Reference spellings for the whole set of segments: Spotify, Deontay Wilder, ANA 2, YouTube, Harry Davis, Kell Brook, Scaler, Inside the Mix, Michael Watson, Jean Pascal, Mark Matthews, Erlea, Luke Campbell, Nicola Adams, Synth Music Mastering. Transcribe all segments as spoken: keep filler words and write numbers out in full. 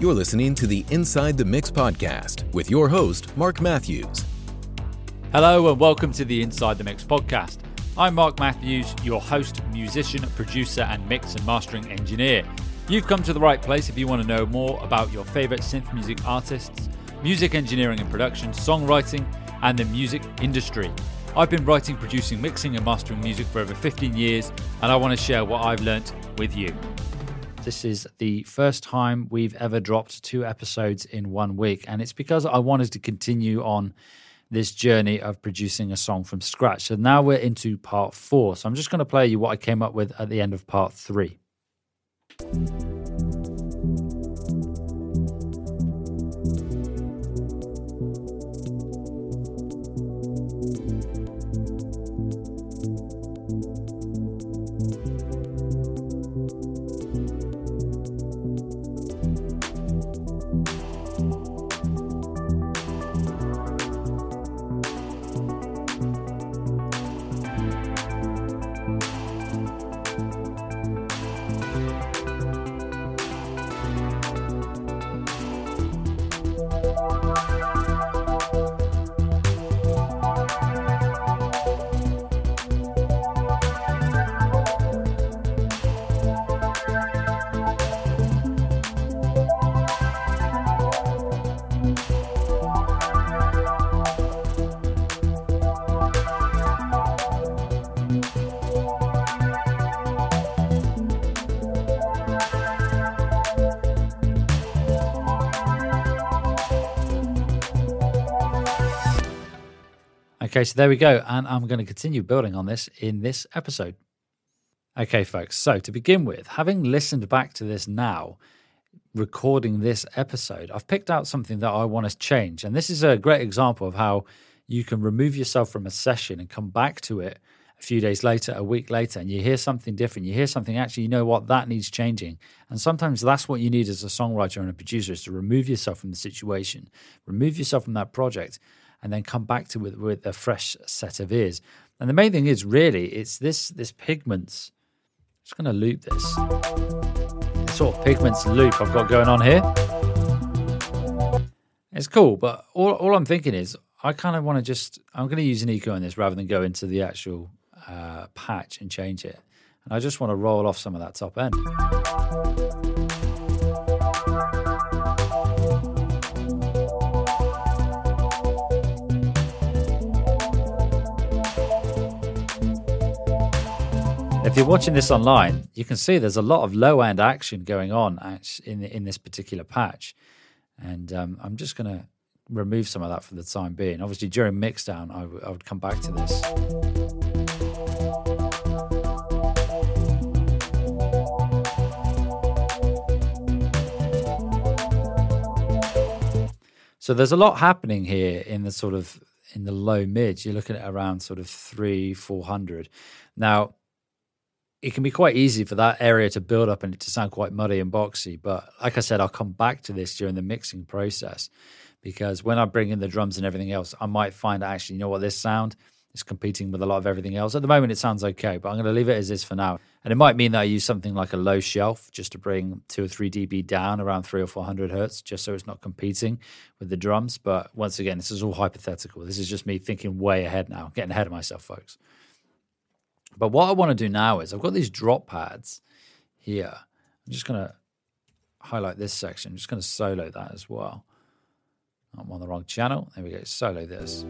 You're listening to the Inside the Mix podcast with your host, Mark Matthews. Hello and welcome to the Inside the Mix podcast. I'm Mark Matthews, your host, musician, producer, and mix and mastering engineer. You've come to the right place if you want to know more about your favorite synth music artists, music engineering and production, songwriting, and the music industry. I've been writing, producing, mixing, and mastering music for over fifteen years, and I want to share what I've learnt with you. This is the first time we've ever dropped two episodes in one week, and it's because I wanted to continue on this journey of producing a song from scratch. So now we're into part four. So I'm just going to play you what I came up with at the end of part three. Okay, so there we go, and I'm going to continue building on this in this episode. Okay, folks, so to begin with, having listened back to this now, recording this episode, I've picked out something that I want to change, and this is a great example of how you can remove yourself from a session and come back to it a few days later, a week later, and you hear something different. You hear something, actually, you know what, that needs changing. And sometimes that's what you need as a songwriter and a producer, is to remove yourself from the situation, remove yourself from that project, and then come back to it with, with a fresh set of ears. And the main thing is, really, it's this this pigments. I'm just going to loop this. This sort of pigments loop I've got going on here. It's cool, but all, all I'm thinking is, I kind of want to just, I'm going to use an echo in this rather than go into the actual uh, patch and change it. And I just want to roll off some of that top end. If you're watching this online, you can see there's a lot of low-end action going on in in this particular patch. And um, I'm just going to remove some of that for the time being. Obviously, during mixdown, I, w- I would come back to this. So there's a lot happening here in the sort of, in the low mid. You're looking at around sort of three, four hundred. Now, it can be quite easy for that area to build up and to sound quite muddy and boxy. But like I said, I'll come back to this during the mixing process, because when I bring in the drums and everything else, I might find actually, you know what, this sound is competing with a lot of everything else. At the moment, it sounds okay, but I'm going to leave it as is for now. And it might mean that I use something like a low shelf just to bring two or three dB down around three or four hundred hertz, just so it's not competing with the drums. But once again, this is all hypothetical. This is just me thinking way ahead now. I'm getting ahead of myself, folks. But what I want to do now is I've got these drop pads here. I'm just going to highlight this section. I'm just going to solo that as well. I'm on the wrong channel. There we go. Solo this.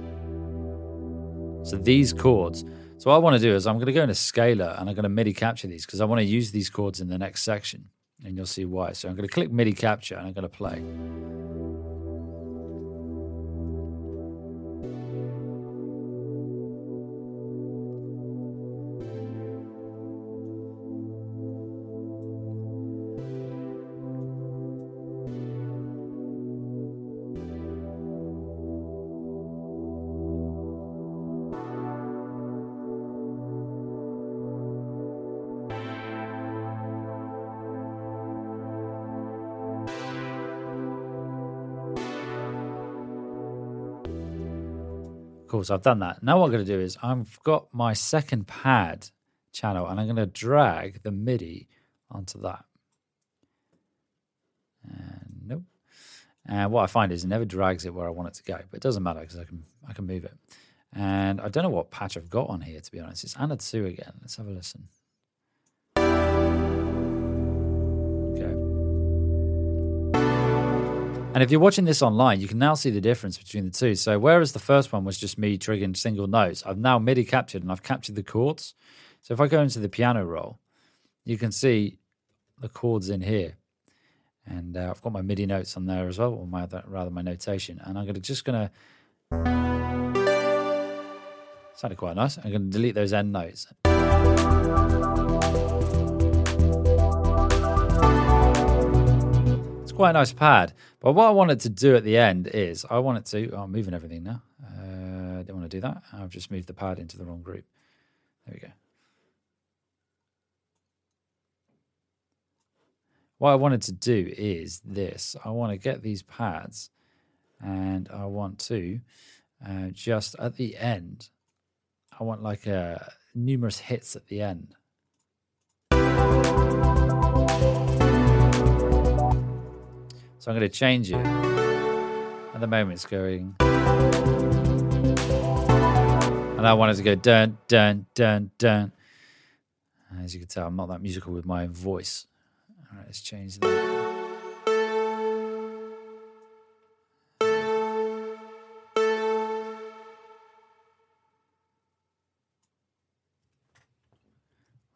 So these chords. So what I want to do is I'm going to go into Scaler and I'm going to MIDI capture these, because I want to use these chords in the next section. And you'll see why. So I'm going to click MIDI capture and I'm going to play. Cool, so I've done that. Now what I'm going to do is I've got my second pad channel and I'm going to drag the MIDI onto that. And no. And what I find is it never drags it where I want it to go, but it doesn't matter because I can I can move it. And I don't know what patch I've got on here, to be honest. It's A N A two again. Let's have a listen. And if you're watching this online, you can now see the difference between the two. So whereas the first one was just me triggering single notes, I've now MIDI captured and I've captured the chords. So if I go into the piano roll, you can see the chords in here. And uh, I've got my MIDI notes on there as well, or my rather my notation. And I'm gonna just going to... Sounded quite nice. I'm going to delete those end notes. Quite a nice pad, but what I wanted to do at the end is I wanted to oh, I'm moving everything now. uh, I didn't want to do that. I've just moved the pad into the wrong group. There we go. What I wanted to do is this. I want to get these pads and I want to uh, just at the end I want like a numerous hits at the end. So I'm going to change it. At the moment it's going. And I wanted to go dun, dun, dun, dun. As you can tell, I'm not that musical with my voice. All right, let's change that.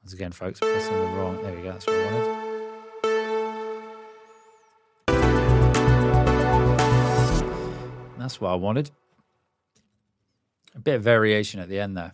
Once again, folks, pressing the wrong. There we go, that's what I wanted. That's what I wanted. A bit of variation at the end there.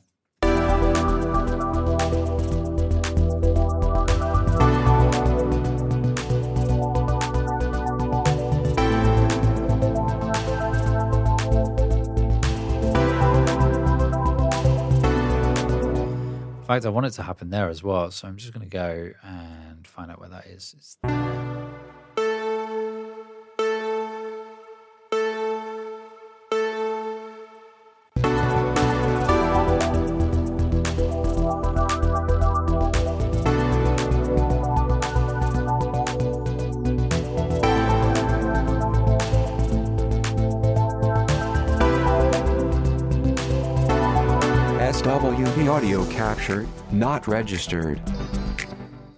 In fact, I want it to happen there as well, so I'm just going to go and find out where that is. It's there. S W V audio captured, not registered.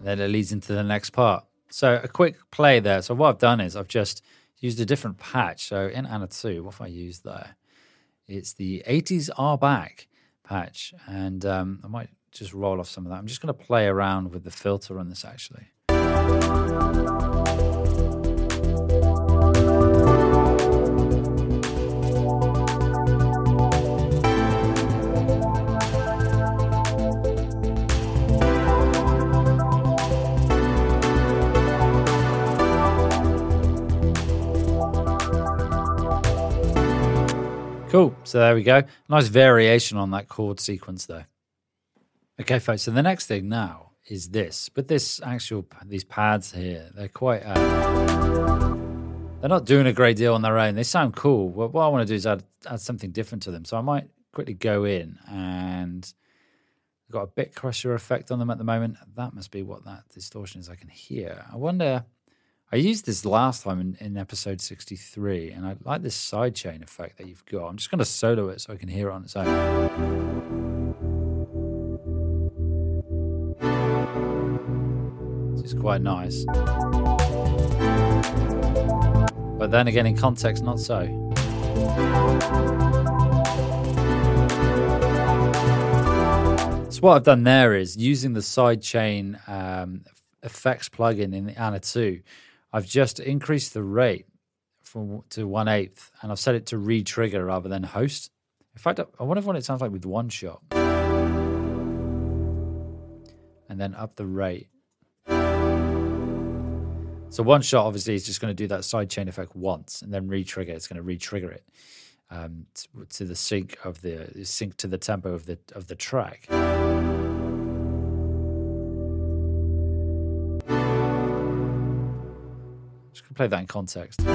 Then it leads into the next part. So a quick play there. So what I've done is I've just used a different patch. So in A N A two, what have I used there? It's the eighties Are Back patch. And um, I might just roll off some of that. I'm just going to play around with the filter on this actually. Cool. So there we go. Nice variation on that chord sequence there. Okay, folks. So the next thing now is this, but this actual these pads here, they're quite. Uh, they're not doing a great deal on their own. They sound cool, but what I want to do is add add something different to them. So I might quickly go in and I've got a bit crusher effect on them at the moment. That must be what that distortion is. I can hear. I wonder. I used this last time in, in episode sixty-three, and I like this sidechain effect that you've got. I'm just going to solo it so I can hear it on its own. It's quite nice. But then again, in context, not so. So what I've done there is using the sidechain um, effects plugin in the A N A two. I've just increased the rate from to one eighth, and I've set it to re-trigger rather than host. In fact, I wonder what it sounds like with one shot. And then up the rate. So one shot obviously is just going to do that sidechain effect once, and then re-trigger. It's going to re-trigger it um, to, to the sync of the sync to the tempo of the of the track. Play that in context. I'm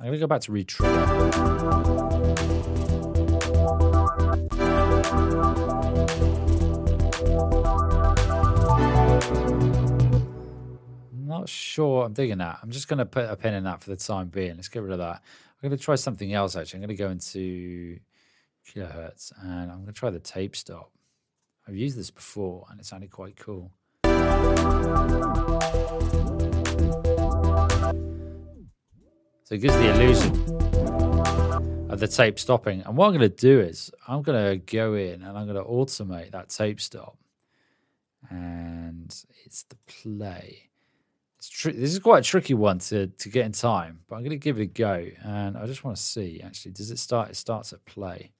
going to go back to re-trigger. not sure I'm digging that. I'm just going to put a pin in that for the time being. Let's get rid of that. I'm going to try something else, actually. I'm going to go into kilohertz, and I'm going to try the tape stop. I've used this before, and it sounded quite cool. So it gives the illusion of the tape stopping. And what I'm going to do is I'm going to go in and I'm going to automate that tape stop. And it's the play. It's tr- this is quite a tricky one to, to get in time, but I'm going to give it a go. And I just want to see, actually, does it start? It starts at play.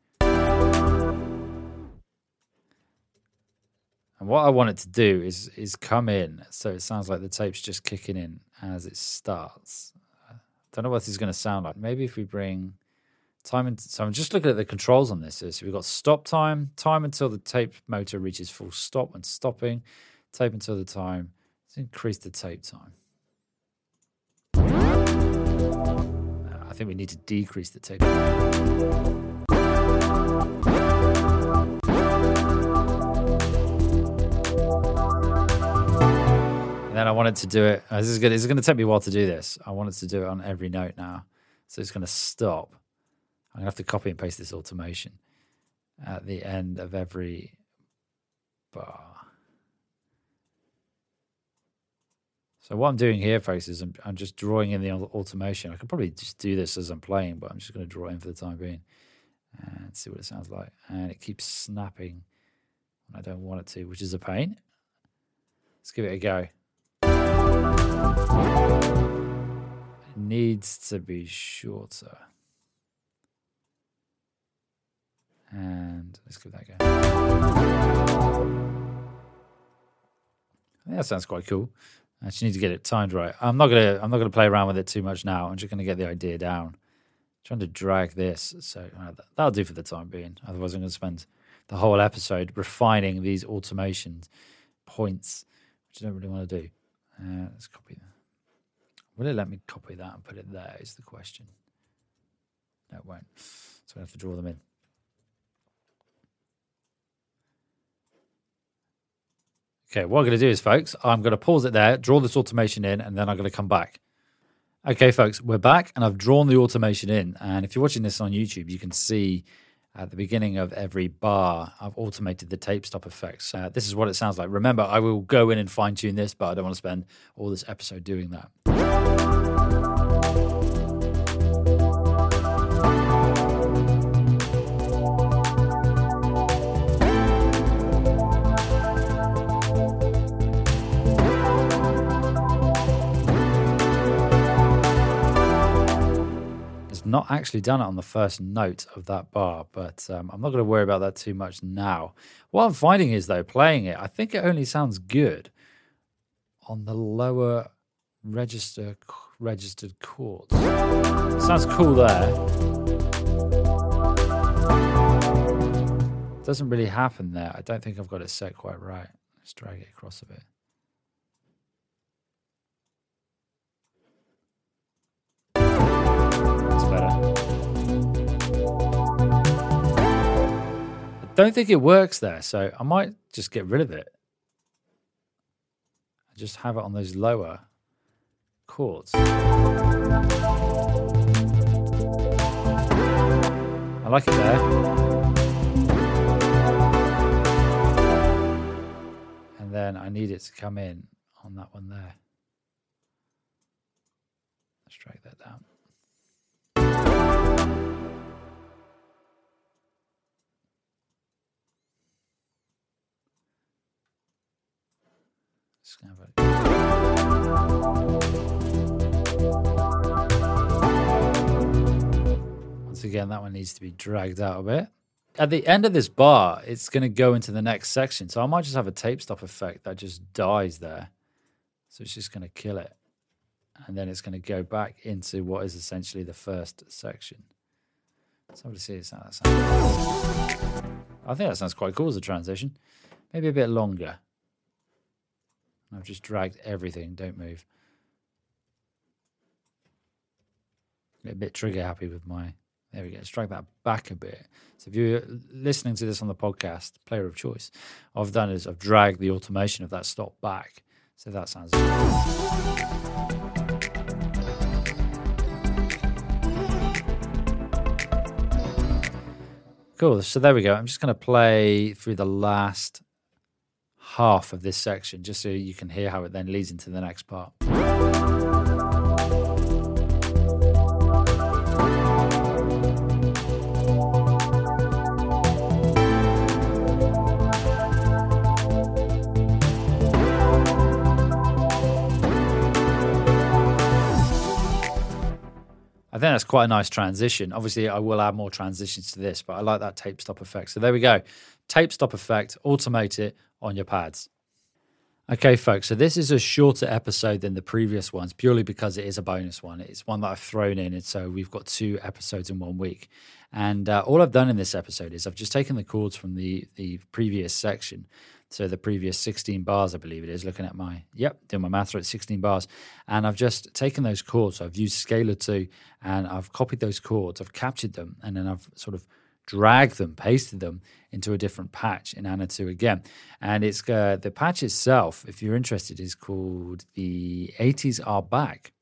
And what I want it to do is is come in, so it sounds like the tape's just kicking in as it starts. I don't know what this is going to sound like. Maybe if we bring time in. So I'm just looking at the controls on this. So we've got stop time, time until the tape motor reaches full stop and stopping, tape until the time. Let's increase the tape time. I think we need to decrease the tape time. Then I wanted to do it. Oh, this is good. It's going to take me a while to do this. I wanted to do it on every note now. So it's going to stop. I'm going to have to copy and paste this automation at the end of every bar. So what I'm doing here, folks, is I'm, I'm just drawing in the automation. I could probably just do this as I'm playing, but I'm just going to draw it in for the time being and see what it sounds like. And it keeps snapping when I don't want it to, which is a pain. Let's give it a go. It needs to be shorter. And let's give that a go. I think that sounds quite cool. I just need to get it timed right. I'm not gonna I'm not gonna play around with it too much now. I'm just gonna get the idea down. I'm trying to drag this, so that'll do for the time being. Otherwise I'm gonna spend the whole episode refining these automations points, which I don't really want to do. Uh, let's copy that. Will it let me copy that and put it there is the question. No, it won't. So I have to draw them in. Okay, what I'm going to do is, folks, I'm going to pause it there, draw this automation in, and then I'm going to come back. Okay, folks, we're back, and I've drawn the automation in. And if you're watching this on YouTube, you can see at the beginning of every bar, I've automated the tape stop effects. Uh, this is what it sounds like. Remember, I will go in and fine tune this, but I don't want to spend all this episode doing that. Not actually done it on the first note of that bar, but um, I'm not going to worry about that too much now. What I'm finding is, though, playing it, I think it only sounds good on the lower register registered chords. It sounds cool there. It doesn't really happen there. I don't think I've got it set quite right. Let's drag it across a bit. I don't think it works there, so I might just get rid of it. I just have it on those lower chords. I like it there. And then I need it to come in on that one there. Let's drag that down. Once again, that one needs to be dragged out a bit. At the end of this bar, it's going to go into the next section. So I might just have a tape stop effect that just dies there. So it's just going to kill it. And then it's going to go back into what is essentially the first section. Somebody see how that sounds. I think that sounds quite cool as a transition. Maybe a bit longer. I've just dragged everything. Don't move. Get a bit trigger happy with my. There we go. Let's drag that back a bit. So if you're listening to this on the podcast, player of choice, what I've done is I've dragged the automation of that stop back. So that sounds good. Cool, so there we go. I'm just going to play through the last half of this section just so you can hear how it then leads into the next part. I think that's quite a nice transition. Obviously, I will add more transitions to this, but I like that tape stop effect. So there we go. Tape stop effect, automate it on your pads. Okay, folks, so this is a shorter episode than the previous ones, purely because it is a bonus one. It's one that I've thrown in, and so we've got two episodes in one week. And uh, all I've done in this episode is I've just taken the chords from the, the previous section. So the previous sixteen bars, I believe it is, looking at my, yep, doing my math right, sixteen bars. And I've just taken those chords. I've used Scaler two, and I've copied those chords. I've captured them, and then I've sort of dragged them, pasted them into a different patch in ANA two again. And it's uh, the patch itself, if you're interested, is called The eighties Are Back.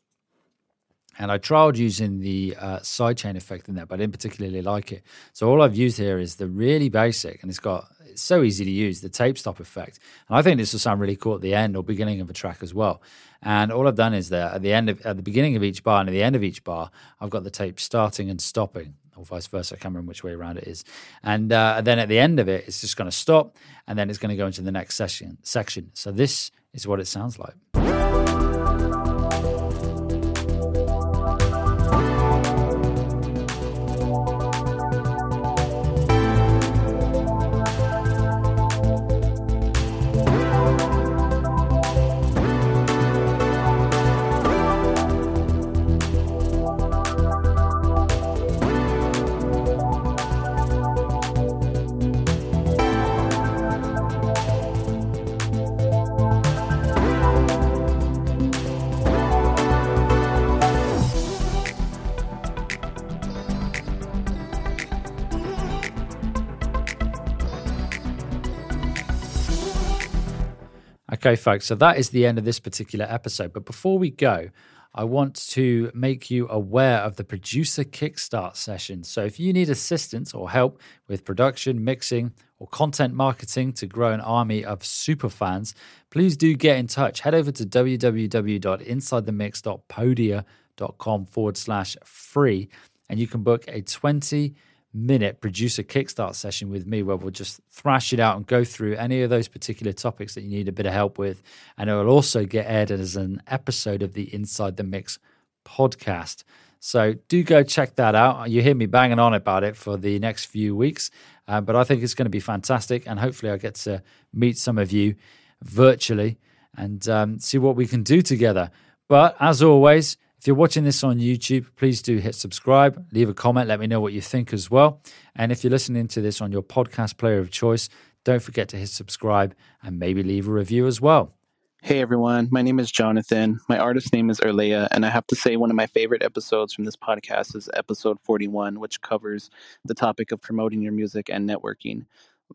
And I trialed using the uh, sidechain effect in there, but I didn't particularly like it. So all I've used here is the really basic, and it's got it's so easy to use, the tape stop effect. And I think this will sound really cool at the end or beginning of a track as well. And all I've done is that at the end of, at the beginning of each bar and at the end of each bar, I've got the tape starting and stopping, or vice versa. I can't remember which way around it is. And uh, then at the end of it, it's just going to stop, and then it's going to go into the next session, section. So this is what it sounds like. Okay, folks, so that is the end of this particular episode. But before we go, I want to make you aware of the Producer Kickstart session. So if you need assistance or help with production, mixing, or content marketing to grow an army of super fans, please do get in touch. Head over to www.insidethemix.podia.com forward slash free, and you can book a twenty minute Producer Kickstart session with me, where we'll just thrash it out and go through any of those particular topics that you need a bit of help with. And it will also get aired as an episode of the Inside the Mix podcast. So do go check that out. You hear me banging on about it for the next few weeks, uh, but I think it's going to be fantastic. And hopefully I get to meet some of you virtually and um, see what we can do together. But as always, if you're watching this on YouTube, please do hit subscribe, leave a comment, let me know what you think as well. And if you're listening to this on your podcast player of choice, don't forget to hit subscribe and maybe leave a review as well. Hey everyone, my name is Jonathan. My artist name is Erlea, and I have to say one of my favorite episodes from this podcast is episode forty-one, which covers the topic of promoting your music and networking.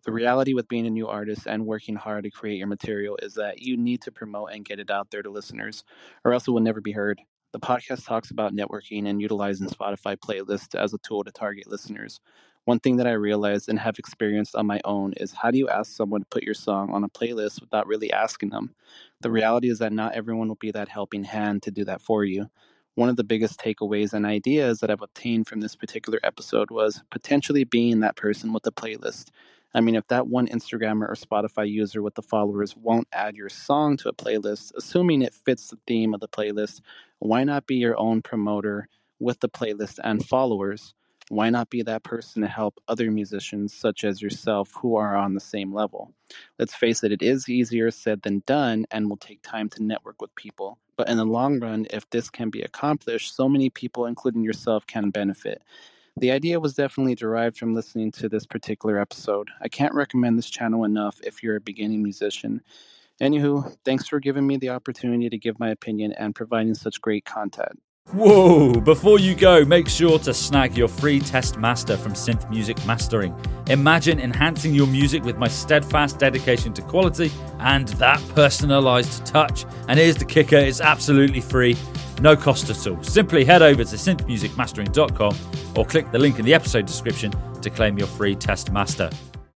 The reality with being a new artist and working hard to create your material is that you need to promote and get it out there to listeners, or else it will never be heard. The podcast talks about networking and utilizing Spotify playlists as a tool to target listeners. One thing that I realized and have experienced on my own is, how do you ask someone to put your song on a playlist without really asking them? The reality is that not everyone will be that helping hand to do that for you. One of the biggest takeaways and ideas that I've obtained from this particular episode was potentially being that person with the playlist. I mean, if that one Instagrammer or Spotify user with the followers won't add your song to a playlist, assuming it fits the theme of the playlist, why not be your own promoter with the playlist and followers? Why not be that person to help other musicians such as yourself who are on the same level? Let's face it, it is easier said than done and will take time to network with people. But in the long run, if this can be accomplished, so many people, including yourself, can benefit. The idea was definitely derived from listening to this particular episode. I can't recommend this channel enough if you're a beginning musician. Anywho, thanks for giving me the opportunity to give my opinion and providing such great content. Whoa! Before you go, make sure to snag your free test master from Synth Music Mastering. Imagine enhancing your music with my steadfast dedication to quality and that personalised touch. And here's the kicker, it's absolutely free, no cost at all. Simply head over to synth music mastering dot com or click the link in the episode description to claim your free test master.